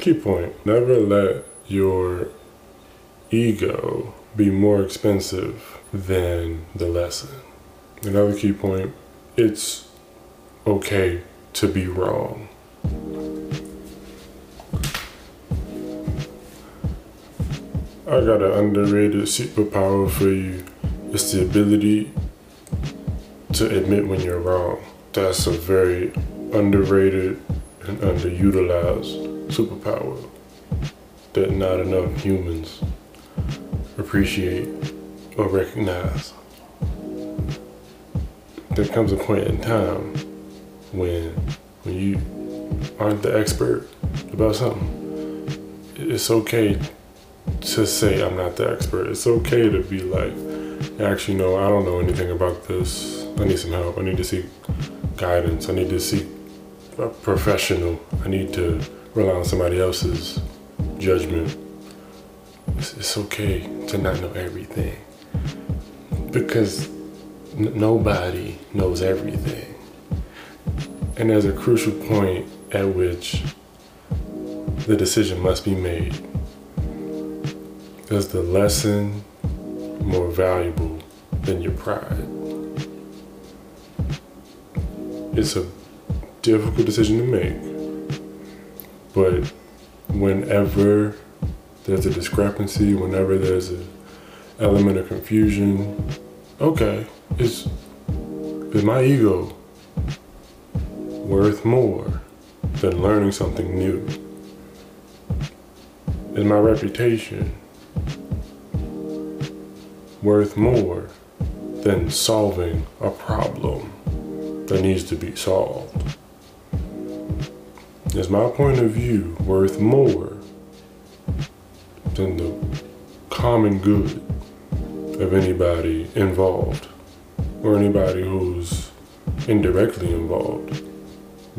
Key point, never let your ego be more expensive than the lesson. Another key point, it's okay to be wrong. I got an underrated superpower for you. It's the ability to admit when you're wrong. That's a very underrated and underutilized superpower that not enough humans appreciate or recognize. There comes a point in time when you aren't the expert about something. It's okay to say I'm not the expert. It's okay to be like, actually, no, I don't know anything about this. I need some help. I need to seek guidance. I need to seek a professional. I need to rely on somebody else's judgment. It's okay to not know everything, because nobody knows everything. And there's a crucial point at which the decision must be made. Is the lesson more valuable than your pride? It's a difficult decision to make, but whenever there's a discrepancy, whenever there's an element of confusion, okay, is my ego worth more than learning something new? Is my reputation worth more than solving a problem that needs to be solved? Is my point of view worth more than the common good of anybody involved, or anybody who's indirectly involved?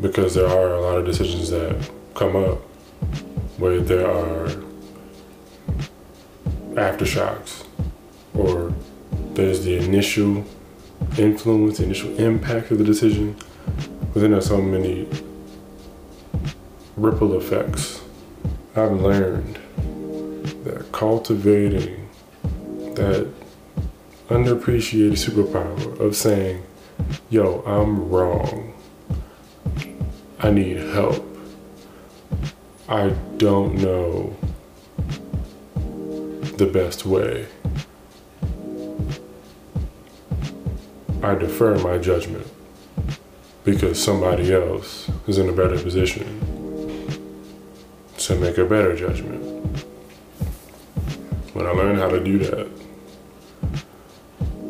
Because there are a lot of decisions that come up where there are aftershocks, or there's the initial influence, initial impact of the decision, but then there's so many ripple effects. I've learned that cultivating that underappreciated superpower of saying, yo, I'm wrong, I need help, I don't know the best way, I defer my judgment because somebody else is in a better position to make a better judgment. When I learned how to do that,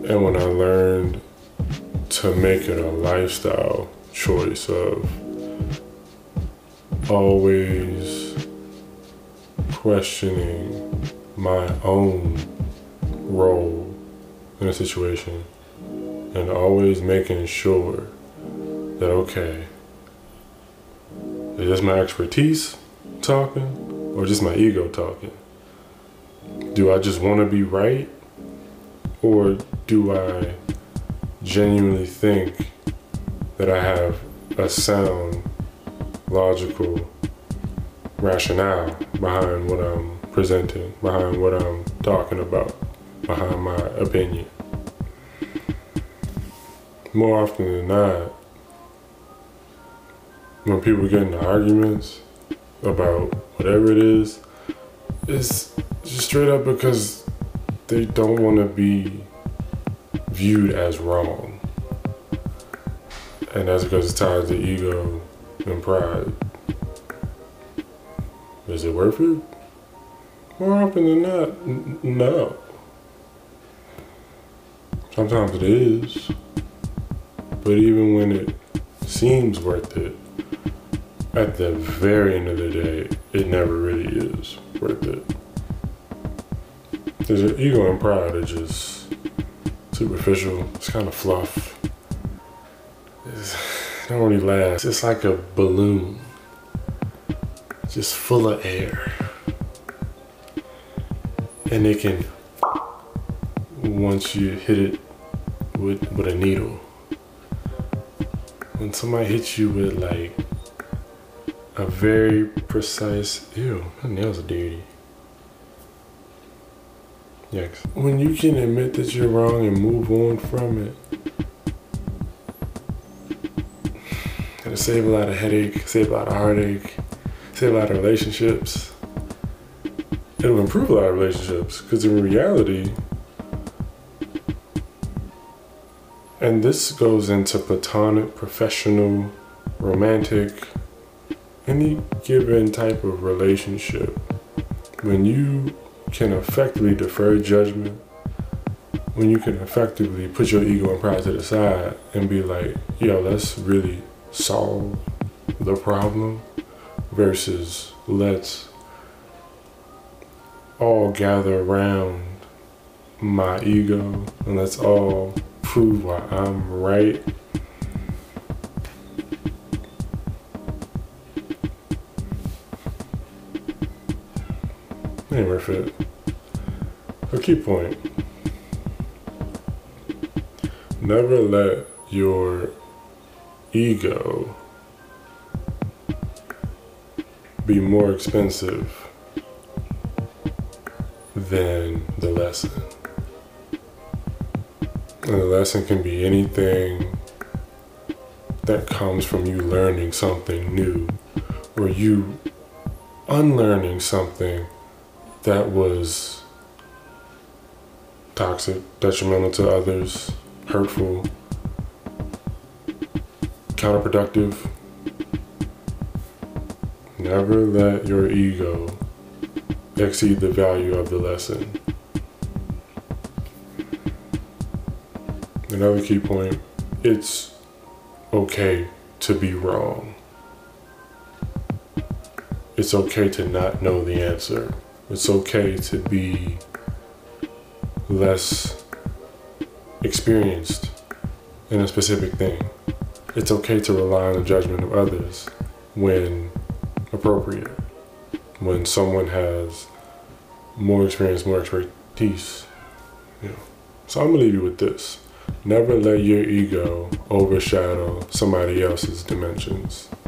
and when I learned to make it a lifestyle choice of always questioning my own role in a situation, and always making sure that, okay, is this my expertise talking or just my ego talking? Do I just want to be right, or do I genuinely think that I have a sound, logical rationale behind what I'm presenting, behind what I'm talking about, behind my opinion? More often than not, when people get into arguments about whatever it is, it's just straight up because they don't want to be viewed as wrong. And that's because it's tied to ego and pride. Is it worth it? More often than not, no. Sometimes it is. But even when it seems worth it, at the very end of the day, it never really is worth it. Because your ego and pride are just superficial. It's kind of fluff. It don't really last. It's like a balloon, just full of air. And it can, once you hit it with a needle, when somebody hits you with like a very precise, ew, my nails are dirty. Yikes. When you can admit that you're wrong and move on from it, it'll save a lot of headache, save a lot of heartache, save a lot of relationships. It'll improve a lot of relationships, because in reality, and this goes into platonic, professional, romantic, any given type of relationship, when you can effectively defer judgment, when you can effectively put your ego and pride to the side and be like, yo, let's really solve the problem versus let's all gather around my ego and let's all prove why I'm right. Ain't worth it. A key point. Never let your ego be more expensive than the lesson. And the lesson can be anything that comes from you learning something new or you unlearning something that was toxic, detrimental to others, hurtful, counterproductive. Never let your ego exceed the value of the lesson. Another key point, it's okay to be wrong. It's okay to not know the answer. It's okay to be less experienced in a specific thing. It's okay to rely on the judgment of others when appropriate, when someone has more experience, more expertise. Yeah. So I'm gonna leave you with this. Never let your ego overshadow somebody else's dimensions.